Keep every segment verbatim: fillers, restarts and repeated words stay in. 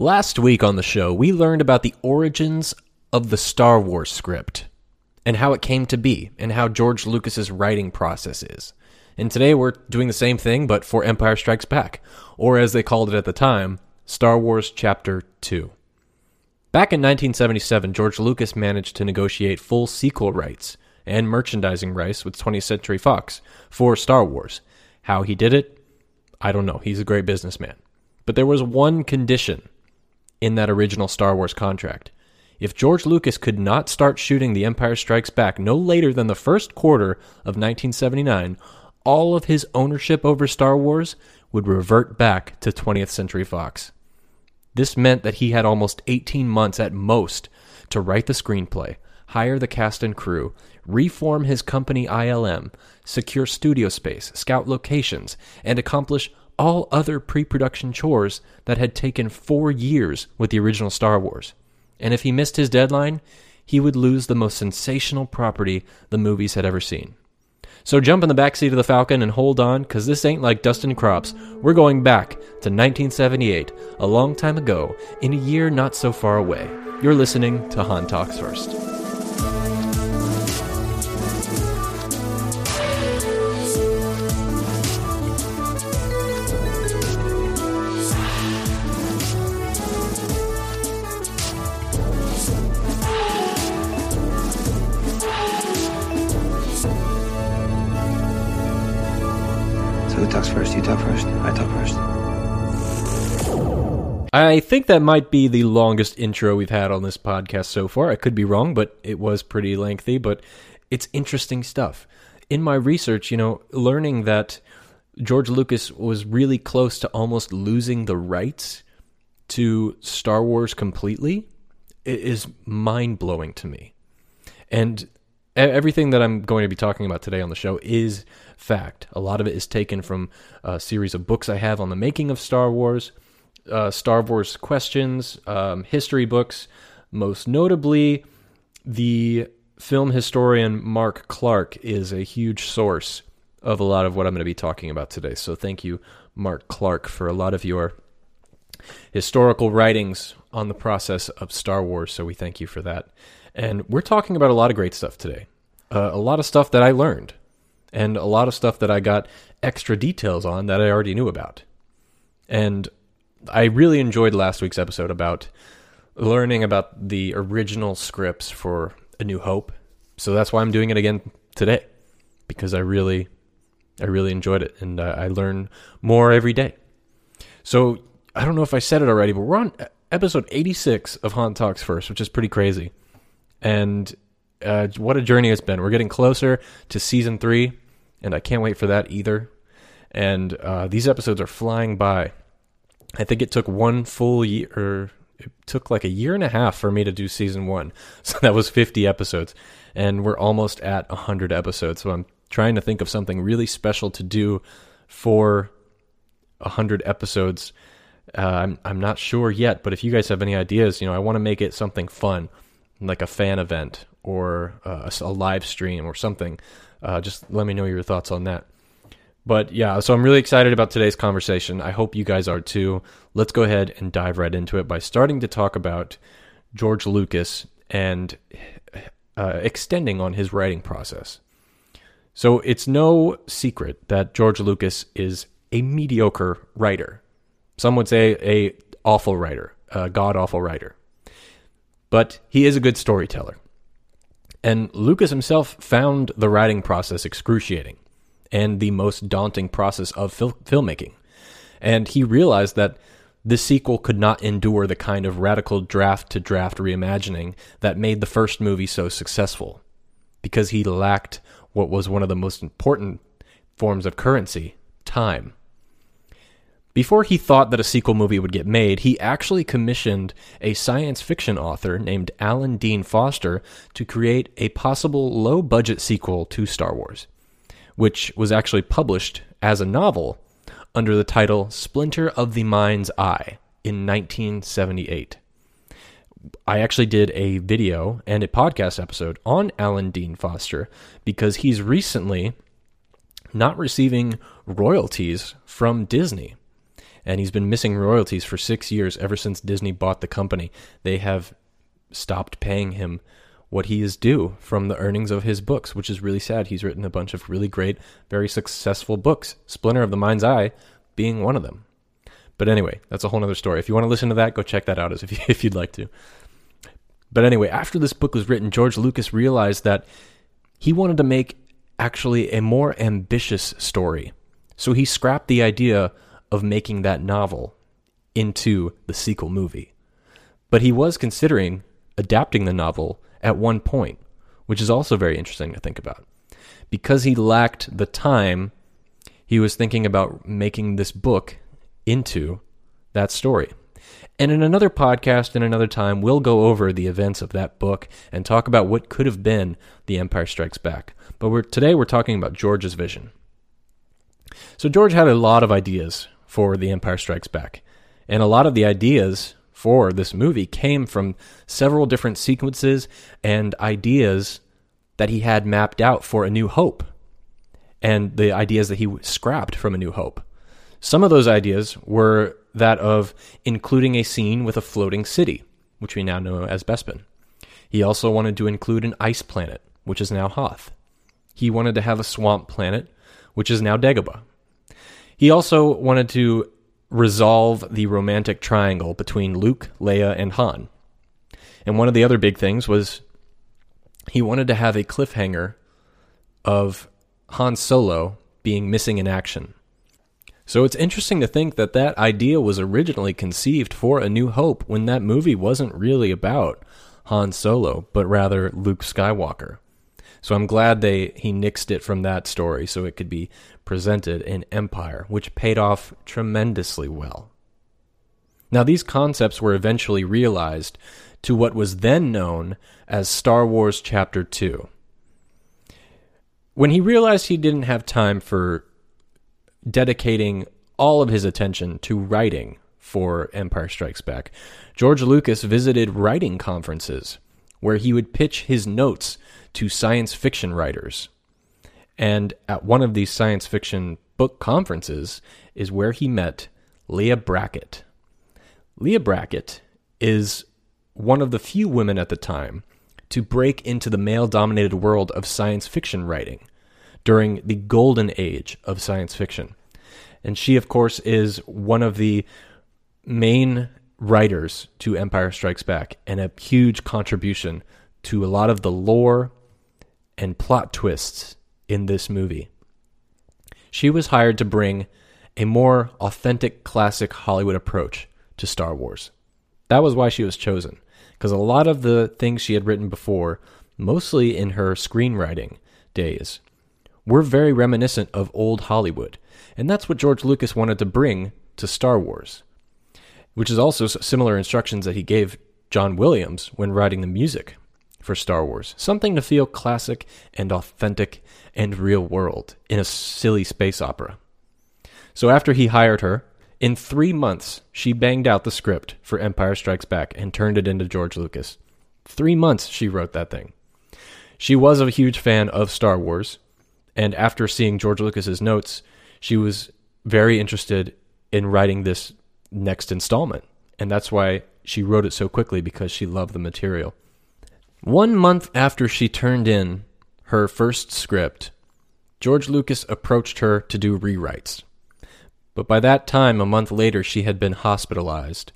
Last week on the show, we learned about the origins of the Star Wars script and how it came to be and how George Lucas's writing process is. And today we're doing the same thing, but for Empire Strikes Back, or as they called it at the time, Star Wars Chapter two. Back in nineteen seventy-seven, George Lucas managed to negotiate full sequel rights and merchandising rights with twentieth Century Fox for Star Wars. How he did it? I don't know. He's a great businessman. But there was one condition in that original Star Wars contract. If George Lucas could not start shooting The Empire Strikes Back no later than the first quarter of nineteen seventy-nine, all of his ownership over Star Wars would revert back to twentieth Century Fox. This meant that he had almost eighteen months at most to write the screenplay, hire the cast and crew, reform his company I L M, secure studio space, scout locations, and accomplish all other pre-production chores that had taken four years with the original Star Wars. And if he missed his deadline, he would lose the most sensational property the movies had ever seen. So jump in the backseat of the Falcon and hold on, because this ain't like Dustin Crops. We're going back to nineteen seventy-eight, a long time ago, in a year not so far away. You're listening to Han Talks First. I think that might be the longest intro we've had on this podcast so far. I could be wrong, but it was pretty lengthy, but it's interesting stuff. In my research, you know, learning that George Lucas was really close to almost losing the rights to Star Wars completely is mind-blowing to me. And everything that I'm going to be talking about today on the show is fact. A lot of it is taken from a series of books I have on the making of Star Wars, Uh, Star Wars questions, um, history books, most notably the film historian Mark Clark is a huge source of a lot of what I'm going to be talking about today. So thank you, Mark Clark, for a lot of your historical writings on the process of Star Wars. So we thank you for that. And we're talking about a lot of great stuff today, uh, a lot of stuff that I learned and a lot of stuff that I got extra details on that I already knew about. And I really enjoyed last week's episode about learning about the original scripts for A New Hope. So that's why I'm doing it again today, because I really, I really enjoyed it, and uh, I learn more every day. So I don't know if I said it already, but we're on episode eighty-six of Han Talks First, which is pretty crazy. And uh, what a journey it's been. We're getting closer to season three, and I can't wait for that either. And uh, these episodes are flying by. I think it took one full year, or it took like a year and a half for me to do season one. So that was fifty episodes, and we're almost at one hundred episodes. So I'm trying to think of something really special to do for one hundred episodes. Uh, I'm, I'm not sure yet, but if you guys have any ideas, you know, I want to make it something fun, like a fan event or uh, a, a live stream or something. Uh, just let me know your thoughts on that. But yeah, so I'm really excited about today's conversation. I hope you guys are too. Let's go ahead and dive right into it by starting to talk about George Lucas and uh, extending on his writing process. So it's no secret that George Lucas is a mediocre writer. Some would say a awful writer, a god-awful writer. But he is a good storyteller. And Lucas himself found the writing process excruciating and the most daunting process of fil- filmmaking. And he realized that the sequel could not endure the kind of radical draft-to-draft reimagining that made the first movie so successful, because he lacked what was one of the most important forms of currency, time. Before he thought that a sequel movie would get made, he actually commissioned a science fiction author named Alan Dean Foster to create a possible low-budget sequel to Star Wars, which was actually published as a novel under the title Splinter of the Mind's Eye in nineteen seventy-eight. I actually did a video and a podcast episode on Alan Dean Foster because he's recently not receiving royalties from Disney. and he's been missing royalties for six years ever since Disney bought the company. They have stopped paying him what he is due from the earnings of his books, which is really sad. He's written a bunch of really great, very successful books, Splinter of the Mind's Eye being one of them. But anyway, that's a whole other story. If you want to listen to that, go check that out as if, you, if you'd like to. But anyway, after this book was written, George Lucas realized that he wanted to make actually a more ambitious story. So he scrapped the idea of making that novel into the sequel movie. But he was considering adapting the novel at one point, which is also very interesting to think about. Because he lacked the time, he was thinking about making this book into that story. And in another podcast, in another time, we'll go over the events of that book and talk about what could have been The Empire Strikes Back. But we're, today we're talking about George's vision. So George had a lot of ideas for The Empire Strikes Back. And a lot of the ideas for this movie came from several different sequences and ideas that he had mapped out for A New Hope. And the ideas that he scrapped from A New Hope. Some of those ideas were that of including a scene with a floating city, which we now know as Bespin. He also wanted to include an ice planet, which is now Hoth. He wanted to have a swamp planet, which is now Dagobah. He also wanted to resolve the romantic triangle between Luke, Leia, and Han. And one of the other big things was he wanted to have a cliffhanger of Han Solo being missing in action. So it's interesting to think that that idea was originally conceived for A New Hope when that movie wasn't really about Han Solo, but rather Luke Skywalker. So I'm glad they he nixed it from that story so it could be presented in Empire, which paid off tremendously well. Now these concepts were eventually realized to what was then known as Star Wars Chapter two. When he realized he didn't have time for dedicating all of his attention to writing for Empire Strikes Back, George Lucas visited writing conferences where he would pitch his notes to science fiction writers. And at one of these science fiction book conferences is where he met Leigh Brackett. Leigh Brackett is one of the few women at the time to break into the male-dominated world of science fiction writing during the golden age of science fiction. And she, of course, is one of the main writers to Empire Strikes Back and a huge contribution to a lot of the lore and plot twists in this movie. She was hired to bring a more authentic, classic Hollywood approach to Star Wars. That was why she was chosen, because a lot of the things she had written before, mostly in her screenwriting days, were very reminiscent of old Hollywood. And that's what George Lucas wanted to bring to Star Wars, which is also similar instructions that he gave John Williams when writing the music for Star Wars. Something to feel classic and authentic and real world in a silly space opera. So after he hired her, in three months, she banged out the script for Empire Strikes Back and turned it into George Lucas. Three months she wrote that thing. She was a huge fan of Star Wars, and after seeing George Lucas's notes, she was very interested in writing this next installment. And that's why she wrote it so quickly, because she loved the material. One month after she turned in her first script, George Lucas approached her to do rewrites. But by that time, a month later, she had been hospitalized,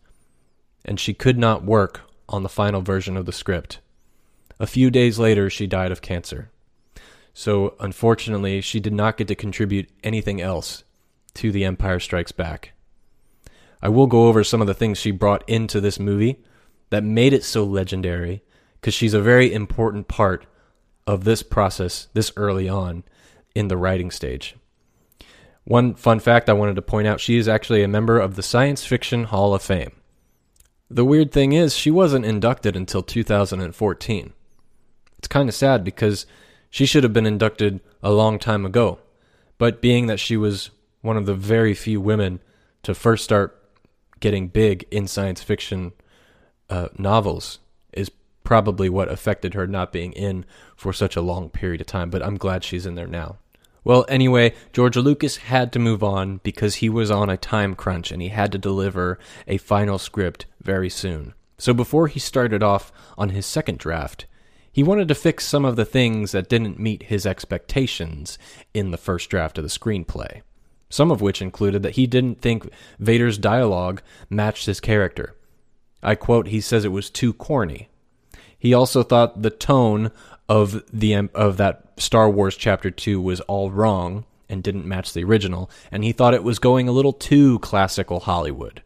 and she could not work on the final version of the script. A few days later, she died of cancer. So, unfortunately, she did not get to contribute anything else to The Empire Strikes Back. I will go over some of the things she brought into this movie that made it so legendary, because she's a very important part of this process this early on in the writing stage. One fun fact I wanted to point out, she is actually a member of the Science Fiction Hall of Fame. The weird thing is, she wasn't inducted until two thousand fourteen. It's kind of sad, because she should have been inducted a long time ago, but being that she was one of the very few women to first start getting big in science fiction uh, novels is probably what affected her not being in for such a long period of time, but I'm glad she's in there now. Well, anyway, George Lucas had to move on because he was on a time crunch and he had to deliver a final script very soon. So before he started off on his second draft, he wanted to fix some of the things that didn't meet his expectations in the first draft of the screenplay, some of which included that he didn't think Vader's dialogue matched his character. I quote, he says it was too corny. He also thought the tone of the of that Star Wars Chapter two was all wrong and didn't match the original, and he thought it was going a little too classical Hollywood,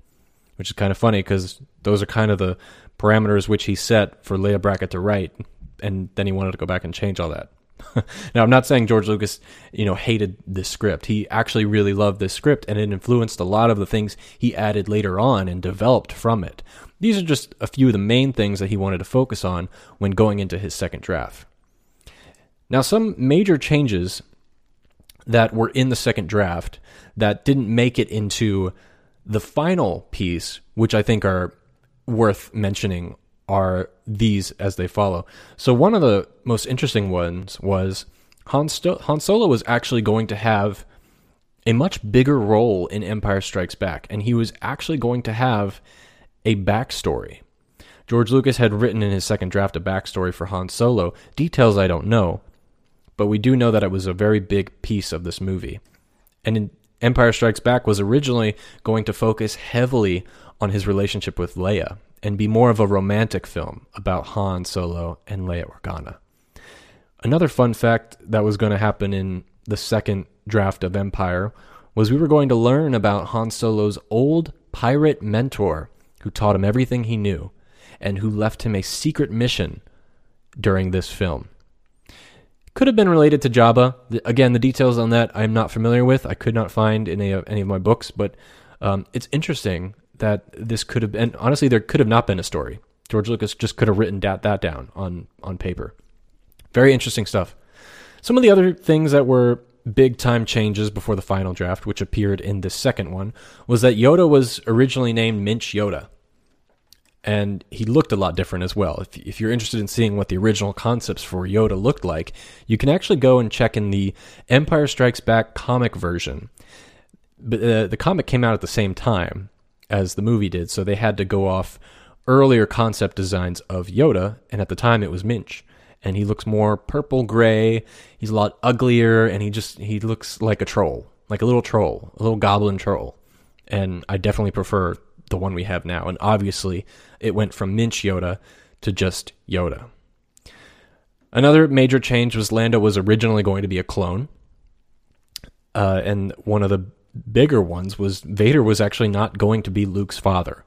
which is kind of funny because those are kind of the parameters which he set for Leigh Brackett to write, and then he wanted to go back and change all that. Now, I'm not saying George Lucas, you know, hated this script. He actually really loved this script, and it influenced a lot of the things he added later on and developed from it. These are just a few of the main things that he wanted to focus on when going into his second draft. Now, some major changes that were in the second draft that didn't make it into the final piece, which I think are worth mentioning, are these as they follow. So one of the most interesting ones was Han, Sto- Han Solo was actually going to have a much bigger role in Empire Strikes Back, and he was actually going to have a backstory. George Lucas had written in his second draft a backstory for Han Solo. Details I don't know, but we do know that it was a very big piece of this movie. And in Empire Strikes Back was originally going to focus heavily on his relationship with Leia and be more of a romantic film about Han Solo and Leia Organa. Another fun fact that was going to happen in the second draft of Empire was we were going to learn about Han Solo's old pirate mentor who taught him everything he knew and who left him a secret mission during this film. Could have been related to Jabba. Again, the details on that I'm not familiar with. I could not find in any of, any of my books, but um, it's interesting that this could have been, honestly, there could have not been a story. George Lucas just could have written that, that down on, on paper. Very interesting stuff. Some of the other things that were big time changes before the final draft, which appeared in this second one, was that Yoda was originally named Minch Yoda. And he looked a lot different as well. If, if you're interested in seeing what the original concepts for Yoda looked like, you can actually go and check in the Empire Strikes Back comic version. But uh, the comic came out at the same time as the movie did, so they had to go off earlier concept designs of Yoda, and at the time it was Minch. And he looks more purple-gray, he's a lot uglier, and he just he looks like a troll, like a little troll, a little goblin troll. And I definitely prefer the one we have now. And obviously, it went from Minch Yoda to just Yoda. Another major change was Lando was originally going to be a clone. Uh, and one of the bigger ones was Vader was actually not going to be Luke's father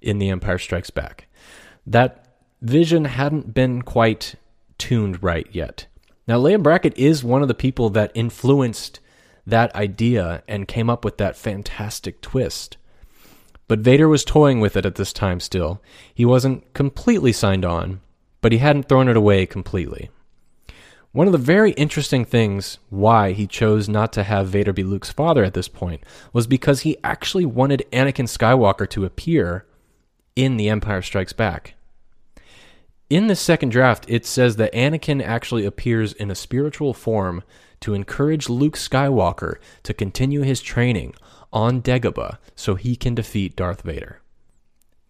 in The Empire Strikes Back. That vision hadn't been quite tuned right yet. Now, Leigh Brackett is one of the people that influenced that idea and came up with that fantastic twist. But Vader was toying with it at this time still. He wasn't completely signed on, but he hadn't thrown it away completely. One of the very interesting things why he chose not to have Vader be Luke's father at this point was because he actually wanted Anakin Skywalker to appear in The Empire Strikes Back. In the second draft, it says that Anakin actually appears in a spiritual form to encourage Luke Skywalker to continue his training on Dagobah so he can defeat Darth Vader.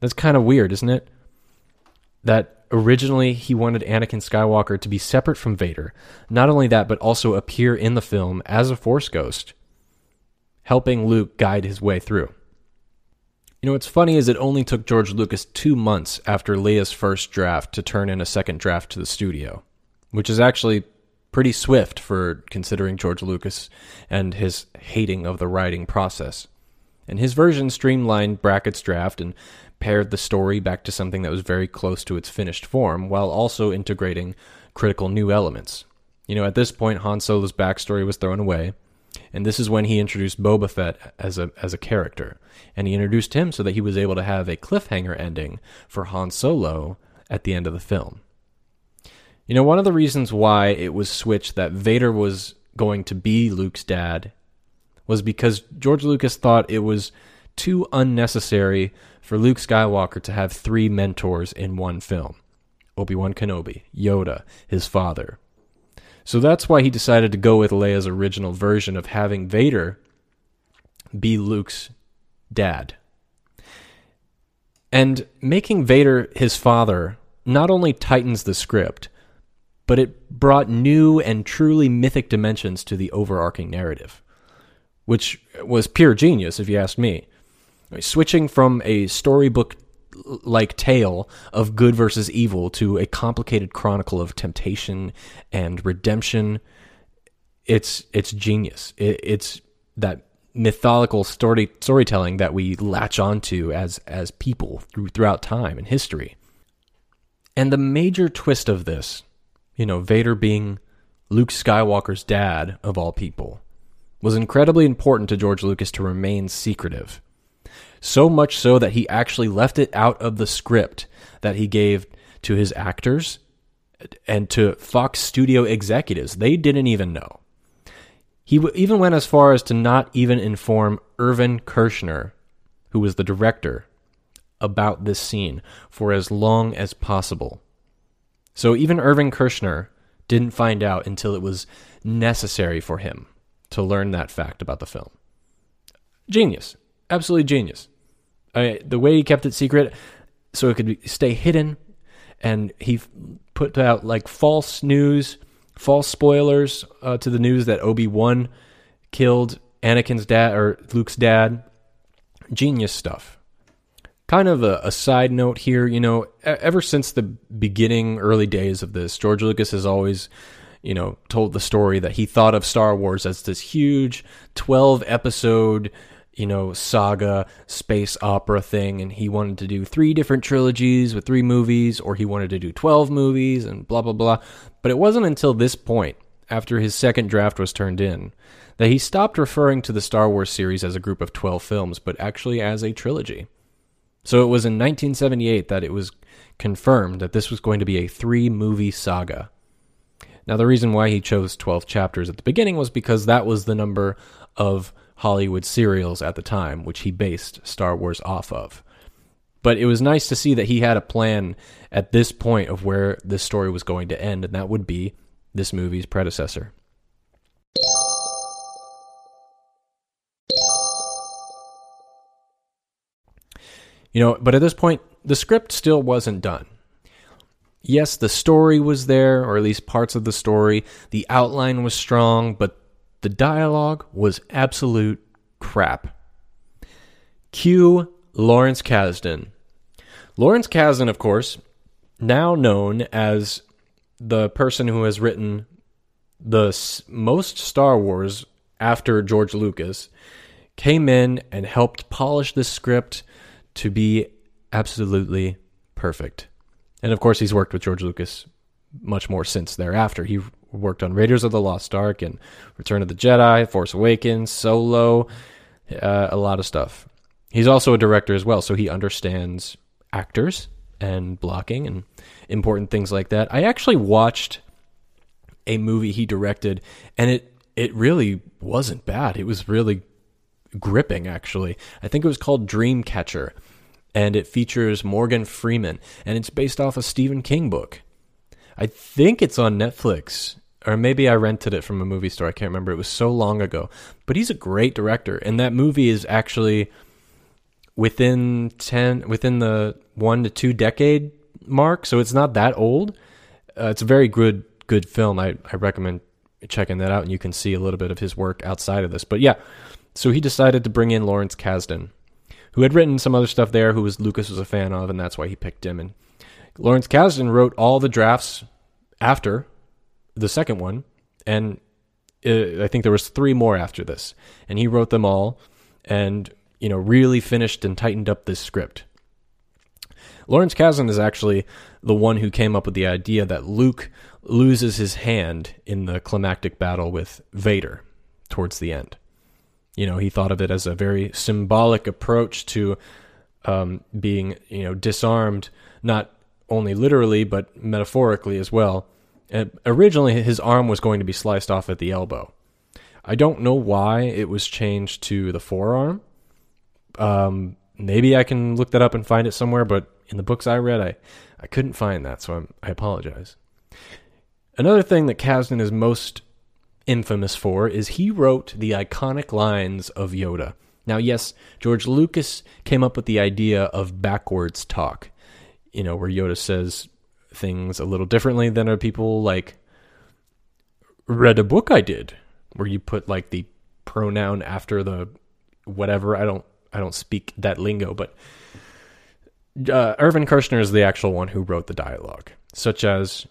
That's kind of weird, isn't it? That originally he wanted Anakin Skywalker to be separate from Vader. Not only that, but also appear in the film as a Force ghost, helping Luke guide his way through. You know, what's funny is it only took George Lucas two months after Leia's first draft to turn in a second draft to the studio, which is actually pretty swift for considering George Lucas and his hating of the writing process. And his version streamlined Brackett's draft and paired the story back to something that was very close to its finished form, while also integrating critical new elements. You know, at this point, Han Solo's backstory was thrown away, and this is when he introduced Boba Fett as a as a character. And he introduced him so that he was able to have a cliffhanger ending for Han Solo at the end of the film. You know, one of the reasons why it was switched that Vader was going to be Luke's dad was because George Lucas thought it was too unnecessary for Luke Skywalker to have three mentors in one film. Obi-Wan Kenobi, Yoda, his father. So that's why he decided to go with Leia's original version of having Vader be Luke's dad. And making Vader his father not only tightens the script, but it brought new and truly mythic dimensions to the overarching narrative, which was pure genius, if you ask me. Switching from a storybook-like tale of good versus evil to a complicated chronicle of temptation and redemption, it's it's genius. It, it's that mythological story storytelling that we latch onto as as people through, throughout time and history. And the major twist of this, you know, Vader being Luke Skywalker's dad of all people, was incredibly important to George Lucas to remain secretive. So much so that he actually left it out of the script that he gave to his actors and to Fox studio executives. They didn't even know. He even went as far as to not even inform Irvin Kershner, who was the director, about this scene for as long as possible. So even Irvin Kershner didn't find out until it was necessary for him to learn that fact about the film. Genius. Absolutely genius. I, the way he kept it secret so it could be, stay hidden, and he put out like false news, false spoilers uh, to the news that Obi-Wan killed Anakin's dad or Luke's dad. Genius stuff. Kind of a, a side note here, you know, ever since the beginning, early days of this, George Lucas has always, you know, told the story that he thought of Star Wars as this huge twelve episode, you know, saga, space opera thing, and he wanted to do three different trilogies with three movies, or he wanted to do twelve movies and blah, blah, blah. But it wasn't until this point, after his second draft was turned in, that he stopped referring to the Star Wars series as a group of twelve films, but actually as a trilogy. So it was in nineteen seventy-eight that it was confirmed that this was going to be a three-movie saga. Now, the reason why he chose twelve chapters at the beginning was because that was the number of Hollywood serials at the time, which he based Star Wars off of. But it was nice to see that he had a plan at this point of where this story was going to end, and that would be this movie's predecessor. You know, but at this point, the script still wasn't done. Yes, the story was there, or at least parts of the story. The outline was strong, but the dialogue was absolute crap. Cue Lawrence Kasdan. Lawrence Kasdan, of course, now known as the person who has written the most Star Wars after George Lucas, came in and helped polish this script to be absolutely perfect. And of course, he's worked with George Lucas much more since thereafter. He worked on Raiders of the Lost Ark and Return of the Jedi, Force Awakens, Solo, uh, a lot of stuff. He's also a director as well, so he understands actors and blocking and important things like that. I actually watched a movie he directed, and it it really wasn't bad. It was really gripping, actually. I think it was called Dreamcatcher, and it features Morgan Freeman, and it's based off a Stephen King book. I think it's on Netflix, or maybe I rented it from a movie store. I can't remember. It was so long ago. But he's a great director, and that movie is actually within ten, within the one to two decade mark, so it's not that old. Uh, it's a very good good film. I, I recommend checking that out, and you can see a little bit of his work outside of this. But yeah, so he decided to bring in Lawrence Kasdan, who had written some other stuff there, who was Lucas was a fan of, and that's why he picked him. And Lawrence Kasdan wrote all the drafts after the second one, and I think there was three more after this, and he wrote them all and, you know, really finished and tightened up this script. Lawrence Kasdan is actually the one who came up with the idea that Luke loses his hand in the climactic battle with Vader towards the end. You know, he thought of it as a very symbolic approach to um, being, you know, disarmed, not only literally, but metaphorically as well. And originally, his arm was going to be sliced off at the elbow. I don't know why it was changed to the forearm. Um, maybe I can look that up and find it somewhere, but in the books I read, I, I couldn't find that, so I'm, I apologize. Another thing that Kasdan is most infamous for is he wrote the iconic lines of Yoda. Now, yes, George Lucas came up with the idea of backwards talk, you know, where Yoda says things a little differently than other people, like, read a book I did, where you put, like, the pronoun after the whatever. I don't I don't speak that lingo, but uh, Irvin Kershner is the actual one who wrote the dialogue, such as,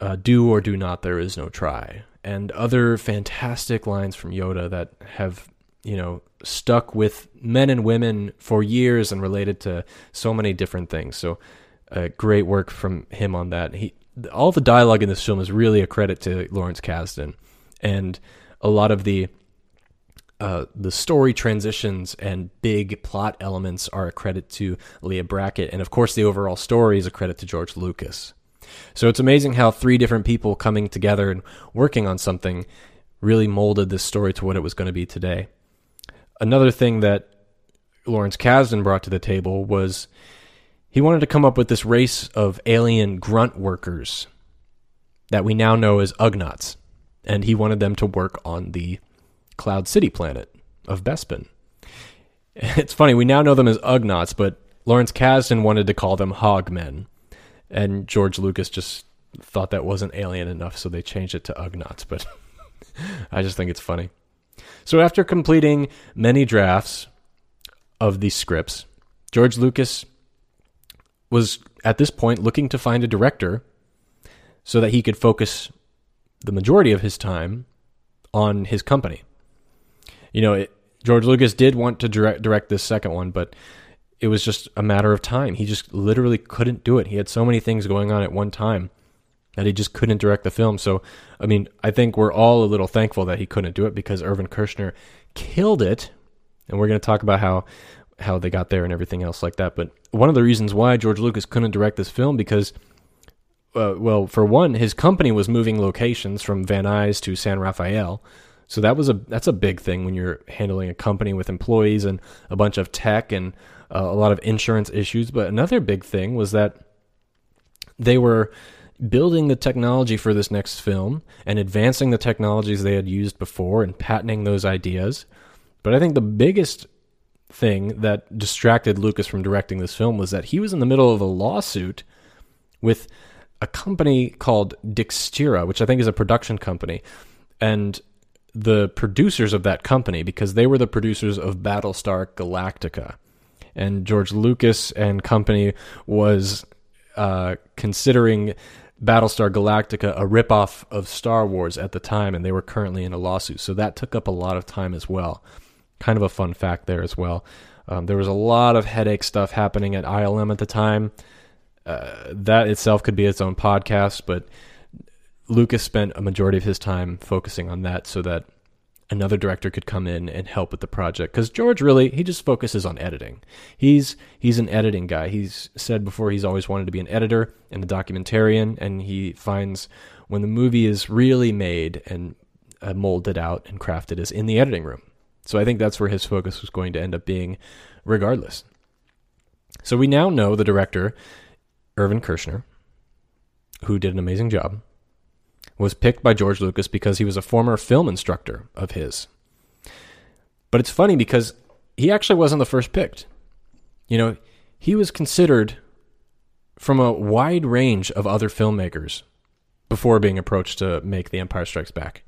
uh, do or do not, there is no try, and other fantastic lines from Yoda that have, you know, stuck with men and women for years and related to so many different things. So uh, great work from him on that. He, all the dialogue in this film is really a credit to Lawrence Kasdan, and a lot of the uh, the story transitions and big plot elements are a credit to Leigh Brackett, and of course the overall story is a credit to George Lucas. So it's amazing how three different people coming together and working on something really molded this story to what it was going to be today. Another thing that Lawrence Kasdan brought to the table was he wanted to come up with this race of alien grunt workers that we now know as Ugnaughts, and he wanted them to work on the Cloud City planet of Bespin. It's funny, we now know them as Ugnaughts, but Lawrence Kasdan wanted to call them Hogmen, and George Lucas just thought that wasn't alien enough, so they changed it to Ugnaughts, but I just think it's funny. So after completing many drafts of these scripts, George Lucas was at this point looking to find a director so that he could focus the majority of his time on his company. You know, it, George Lucas did want to direct, direct this second one, but it was just a matter of time. He just literally couldn't do it. He had so many things going on at one time that he just couldn't direct the film. So, I mean, I think we're all a little thankful that he couldn't do it, because Irvin Kershner killed it. And we're going to talk about how, how they got there and everything else like that. But one of the reasons why George Lucas couldn't direct this film, because, uh, well, for one, his company was moving locations from Van Nuys to San Rafael. So that was a that's a big thing when you're handling a company with employees and a bunch of tech and uh, a lot of insurance issues. But another big thing was that they were building the technology for this next film and advancing the technologies they had used before and patenting those ideas. But I think the biggest thing that distracted Lucas from directing this film was that he was in the middle of a lawsuit with a company called Dixtera, which I think is a production company, and the producers of that company, because they were the producers of Battlestar Galactica. And George Lucas and company was uh, considering Battlestar Galactica a ripoff of Star Wars at the time, and they were currently in a lawsuit. So that took up a lot of time as well. Kind of a fun fact there as well. Um, there was a lot of headache stuff happening at I L M at the time. Uh, that itself could be its own podcast, but Lucas spent a majority of his time focusing on that so that another director could come in and help with the project. Because George really, he just focuses on editing. He's he's an editing guy. He's said before he's always wanted to be an editor and a documentarian, and he finds when the movie is really made and uh, molded out and crafted is in the editing room. So I think that's where his focus was going to end up being regardless. So we now know the director, Irvin Kershner, who did an amazing job, was picked by George Lucas because he was a former film instructor of his. But it's funny because he actually wasn't the first picked. You know, he was considered from a wide range of other filmmakers before being approached to make The Empire Strikes Back.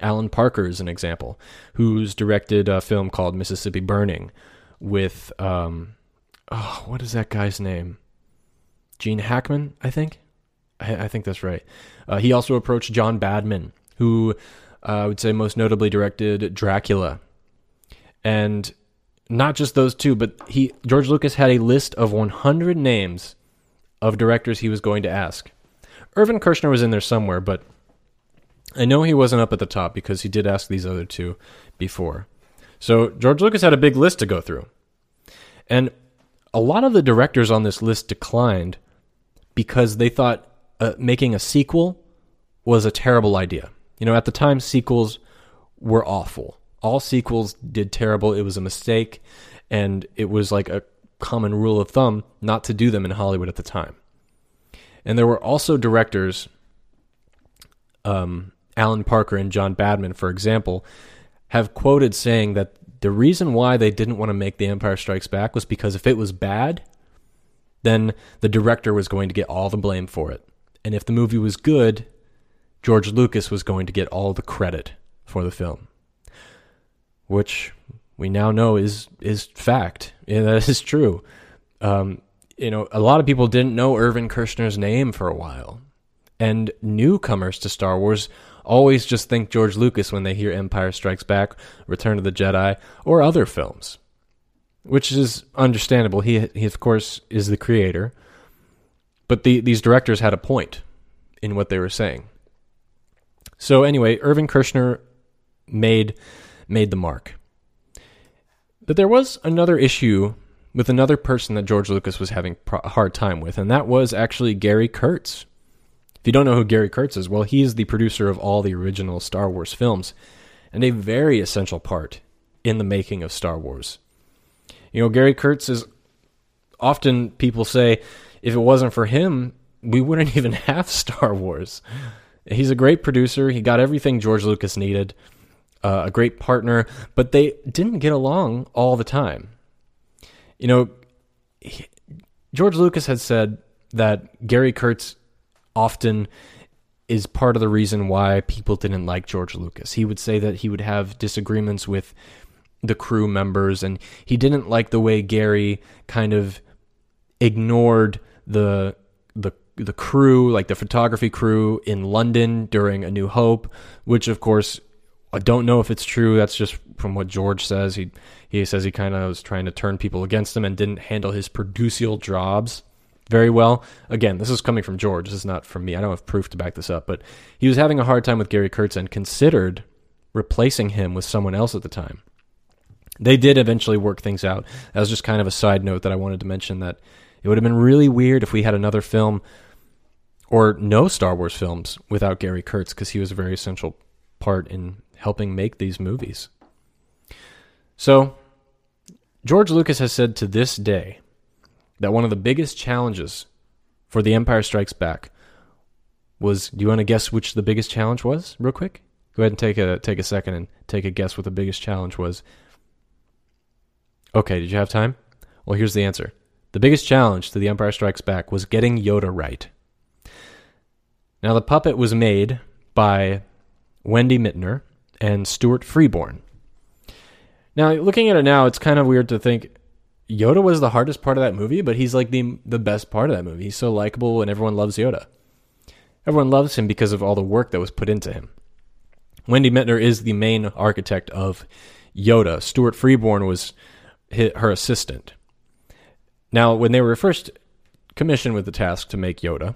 Alan Parker is an example, who's directed a film called Mississippi Burning with, um, oh, what is that guy's name? Gene Hackman, I think? I think that's right. Uh, he also approached John Badman, who uh, I would say most notably directed Dracula. And not just those two, but he George Lucas had a list of one hundred names of directors he was going to ask. Irvin Kershner was in there somewhere, but I know he wasn't up at the top because he did ask these other two before. So George Lucas had a big list to go through. And a lot of the directors on this list declined because they thought Uh, making a sequel was a terrible idea. You know, at the time, sequels were awful. All sequels did terrible. It was a mistake, and it was like a common rule of thumb not to do them in Hollywood at the time. And there were also directors um, Alan Parker and John Badman, for example, have quoted saying that the reason why they didn't want to make The Empire Strikes Back was because if it was bad, then the director was going to get all the blame for it. And if the movie was good, George Lucas was going to get all the credit for the film, which we now know is is fact. Yeah, that is true. Um, you know, a lot of people didn't know Irvin Kershner's name for a while. And newcomers to Star Wars always just think George Lucas when they hear Empire Strikes Back, Return of the Jedi, or other films, which is understandable. He, he of course, is the creator. But the, these directors had a point in what they were saying. So anyway, Irvin Kershner made made the mark. But there was another issue with another person that George Lucas was having a hard time with, and that was actually Gary Kurtz. If you don't know who Gary Kurtz is, well, he is the producer of all the original Star Wars films and a very essential part in the making of Star Wars. You know, Gary Kurtz is often, people say, if it wasn't for him, we wouldn't even have Star Wars. He's a great producer. He got everything George Lucas needed, uh, a great partner, but they didn't get along all the time. You know, he, George Lucas had said that Gary Kurtz often is part of the reason why people didn't like George Lucas. He would say that he would have disagreements with the crew members, and he didn't like the way Gary kind of ignored the the the crew, like the photography crew in London during A New Hope, which, of course, I don't know if it's true. That's just from what George says. He he says he kind of was trying to turn people against him and didn't handle his producial jobs very well. Again, this is coming from George. This is not from me. I don't have proof to back this up, but he was having a hard time with Gary Kurtz and considered replacing him with someone else at the time. They did eventually work things out. That was just kind of a side note that I wanted to mention, that it would have been really weird if we had another film or no Star Wars films without Gary Kurtz, because he was a very essential part in helping make these movies. So George Lucas has said to this day that one of the biggest challenges for The Empire Strikes Back was, do you want to guess which the biggest challenge was real quick? Go ahead and take a take a second and take a guess what the biggest challenge was. Okay, did you have time? Well, here's the answer. The biggest challenge to The Empire Strikes Back was getting Yoda right. Now, the puppet was made by Wendy Midener and Stuart Freeborn. Now, looking at it now, it's kind of weird to think Yoda was the hardest part of that movie, but he's like the the best part of that movie. He's so likable, and everyone loves Yoda. Everyone loves him because of all the work that was put into him. Wendy Midener is the main architect of Yoda. Stuart Freeborn was her assistant. Now, when they were first commissioned with the task to make Yoda,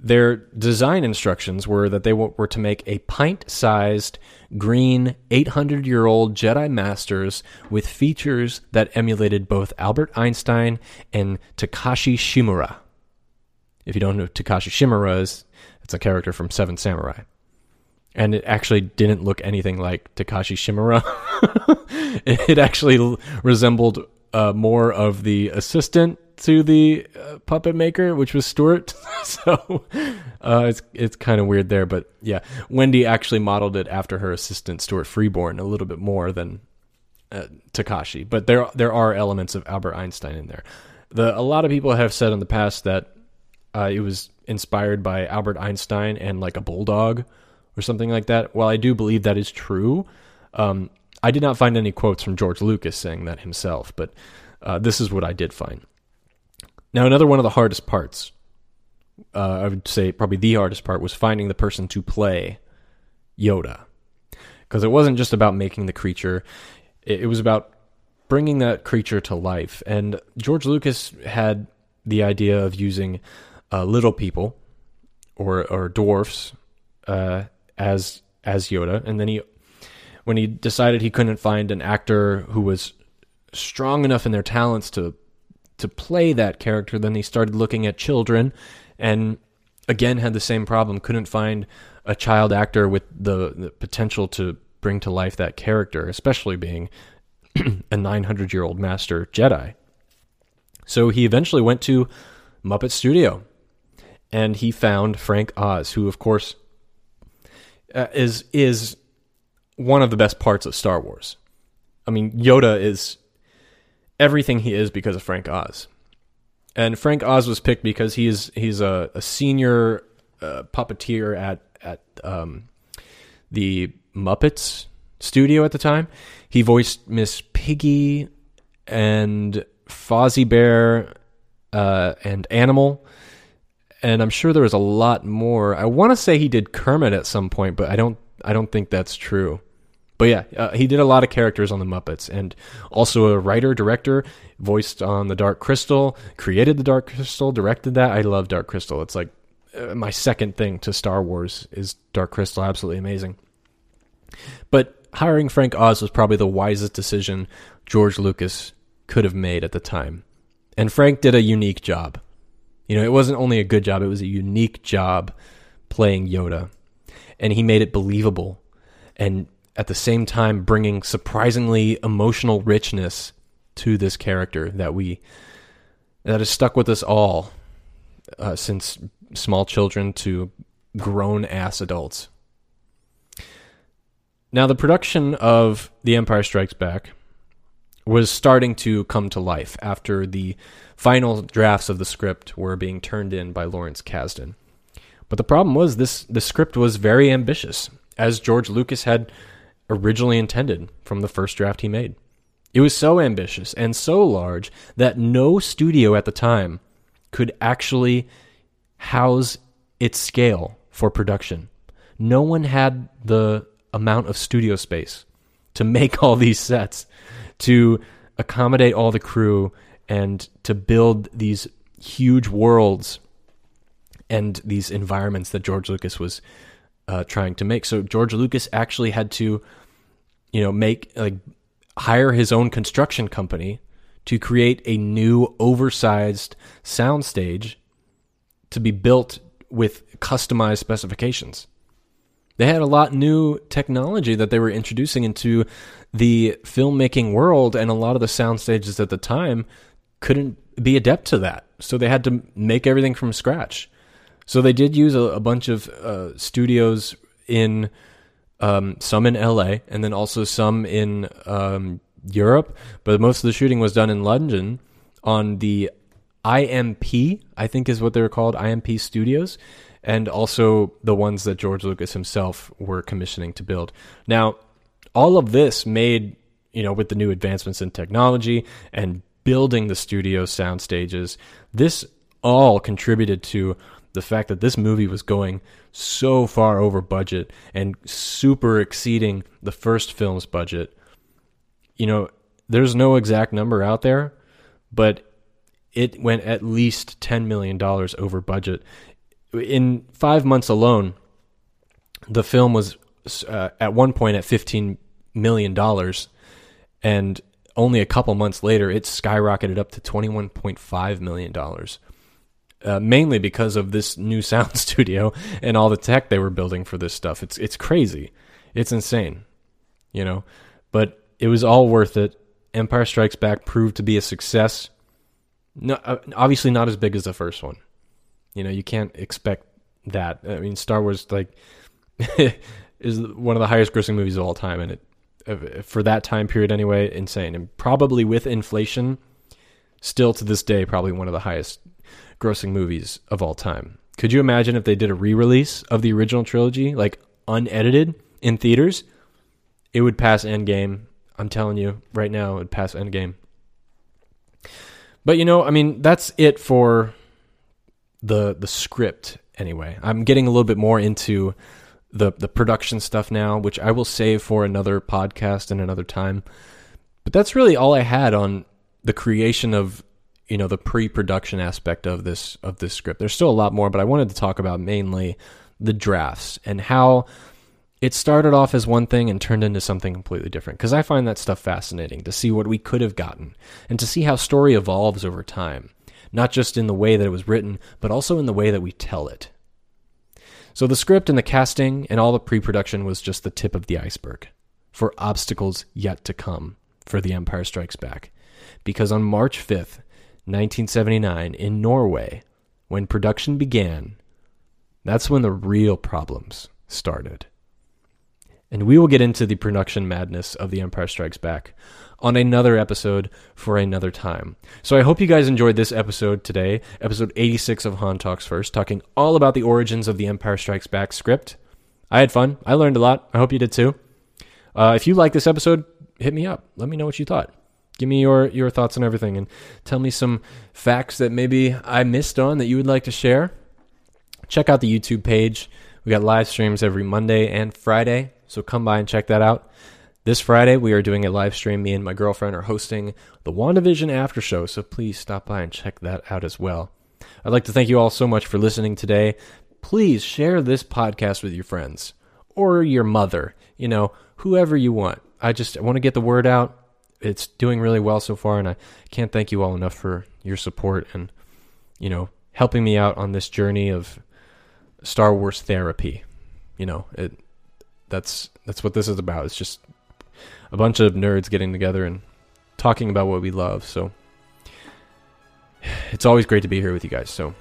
their design instructions were that they were to make a pint-sized, green, eight hundred year old Jedi Masters with features that emulated both Albert Einstein and Takashi Shimura. If you don't know who Takashi Shimura is, it's a character from Seven Samurai. And it actually didn't look anything like Takashi Shimura. It actually resembled uh, more of the assistant to the uh, puppet maker, which was Stuart. so uh, it's it's kind of weird there, but yeah, Wendy actually modeled it after her assistant Stuart Freeborn a little bit more than uh, Takashi. But there there are elements of Albert Einstein in there. The a lot of people have said in the past that uh, it was inspired by Albert Einstein and like a bulldog or something like that. While I do believe that is true, um, I did not find any quotes from George Lucas saying that himself, but uh, this is what I did find. Now, another one of the hardest parts, uh, I would say probably the hardest part, was finding the person to play Yoda. Because it wasn't just about making the creature, it was about bringing that creature to life. And George Lucas had the idea of using uh, little people or or dwarfs uh, as as Yoda. And then he, when he decided he couldn't find an actor who was strong enough in their talents to to play that character, then he started looking at children, and again had the same problem, couldn't find a child actor with the, the potential to bring to life that character, especially being a nine hundred year old master Jedi. So he eventually went to Muppet Studio, and he found Frank Oz, who of course uh, is is one of the best parts of Star Wars. I mean, Yoda is everything he is because of Frank Oz. And Frank Oz was picked because he is, he's a, a senior uh, puppeteer at, at um, the Muppets studio at the time. He voiced Miss Piggy and Fozzie Bear uh, and Animal. And I'm sure there was a lot more. I want to say he did Kermit at some point, but I don't I don't think that's true. But yeah, uh, he did a lot of characters on The Muppets, and also a writer, director, voiced on The Dark Crystal, created The Dark Crystal, directed that. I love Dark Crystal. It's like uh, my second thing to Star Wars is Dark Crystal. Absolutely amazing. But hiring Frank Oz was probably the wisest decision George Lucas could have made at the time. And Frank did a unique job. You know, it wasn't only a good job, it was a unique job playing Yoda. And he made it believable, and at the same time bringing surprisingly emotional richness to this character that we that has stuck with us all uh, since small children to grown-ass adults. Now, the production of The Empire Strikes Back was starting to come to life after the final drafts of the script were being turned in by Lawrence Kasdan. But the problem was this: the script was very ambitious, as George Lucas had originally intended from the first draft he made. It was so ambitious and so large that no studio at the time could actually house its scale for production. No one had the amount of studio space to make all these sets, to accommodate all the crew, and to build these huge worlds and these environments that George Lucas was uh, trying to make. So George Lucas actually had to, you know, make like hire his own construction company to create a new oversized soundstage to be built with customized specifications. They had a lot of new technology that they were introducing into the filmmaking world, and a lot of the sound stages at the time couldn't be adept to that. So they had to make everything from scratch. So they did use a, a bunch of uh, studios in um, some in L A and then also some in um, Europe, but most of the shooting was done in London on the I M P, I think is what they were called, I M P Studios, and also the ones that George Lucas himself were commissioning to build. Now, all of this made, you know, with the new advancements in technology and building the studio sound stages, this all contributed to the fact that this movie was going so far over budget and super exceeding the first film's budget. You know, there's no exact number out there, but it went at least ten million dollars over budget. In five months alone, the film was uh, at one point at fifteen million dollars, and only a couple months later, it skyrocketed up to twenty-one point five million dollars. Uh, mainly because of this new sound studio and all the tech they were building for this stuff. It's it's crazy. It's insane, you know. But it was all worth it. Empire Strikes Back proved to be a success. No, uh, obviously not as big as the first one. You know, you can't expect that. I mean, Star Wars, like, is one of the highest grossing movies of all time, and it, for that time period anyway, insane. And probably with inflation, still to this day, probably one of the highest grossing movies of all time. Could you imagine if they did a re-release of the original trilogy, like unedited in theaters? It would pass Endgame. I'm telling you right now, it would pass Endgame. But you know, I mean, that's it for the the script anyway. I'm getting a little bit more into the the production stuff now, which I will save for another podcast and another time. But that's really all I had on the creation of, you know, the pre-production aspect of this of this script. There's still a lot more, but I wanted to talk about mainly the drafts and how it started off as one thing and turned into something completely different, because I find that stuff fascinating, to see what we could have gotten and to see how story evolves over time, not just in the way that it was written, but also in the way that we tell it. So the script and the casting and all the pre-production was just the tip of the iceberg for obstacles yet to come for The Empire Strikes Back, because on March fifth, nineteen seventy-nine, in Norway, when production began, that's when the real problems started. and we will get into the production madness of The Empire Strikes Back on another episode for another time. So I hope you guys enjoyed this episode today, episode eighty-six of Han Talks First, talking all about the origins of The Empire Strikes Back script. I had fun. I learned a lot. I hope you did too. Uh, if you like this episode, hit me up. Let me know what you thought. Give me your, your thoughts on everything, and tell me some facts that maybe I missed on that you would like to share. Check out the YouTube page. We got live streams every Monday and Friday, so come by and check that out. This Friday, we are doing a live stream. Me and my girlfriend are hosting the WandaVision after show, so please stop by and check that out as well. I'd like to thank you all so much for listening today. Please share this podcast with your friends or your mother, you know, whoever you want. I just want to get the word out. It's doing really well so far, and I can't thank you all enough for your support and, you know, helping me out on this journey of Star Wars therapy. You know, it that's that's what this is about. It's just a bunch of nerds getting together and talking about what we love. So it's always great to be here with you guys. So,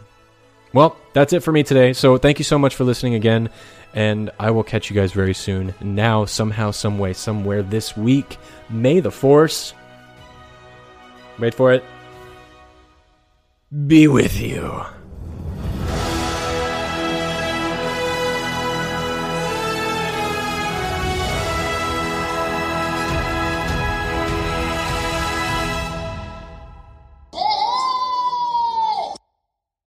well, that's it for me today. So thank you so much for listening again, and I will catch you guys very soon. Now, somehow, someway, somewhere this week. May the Force, wait for it, be with you.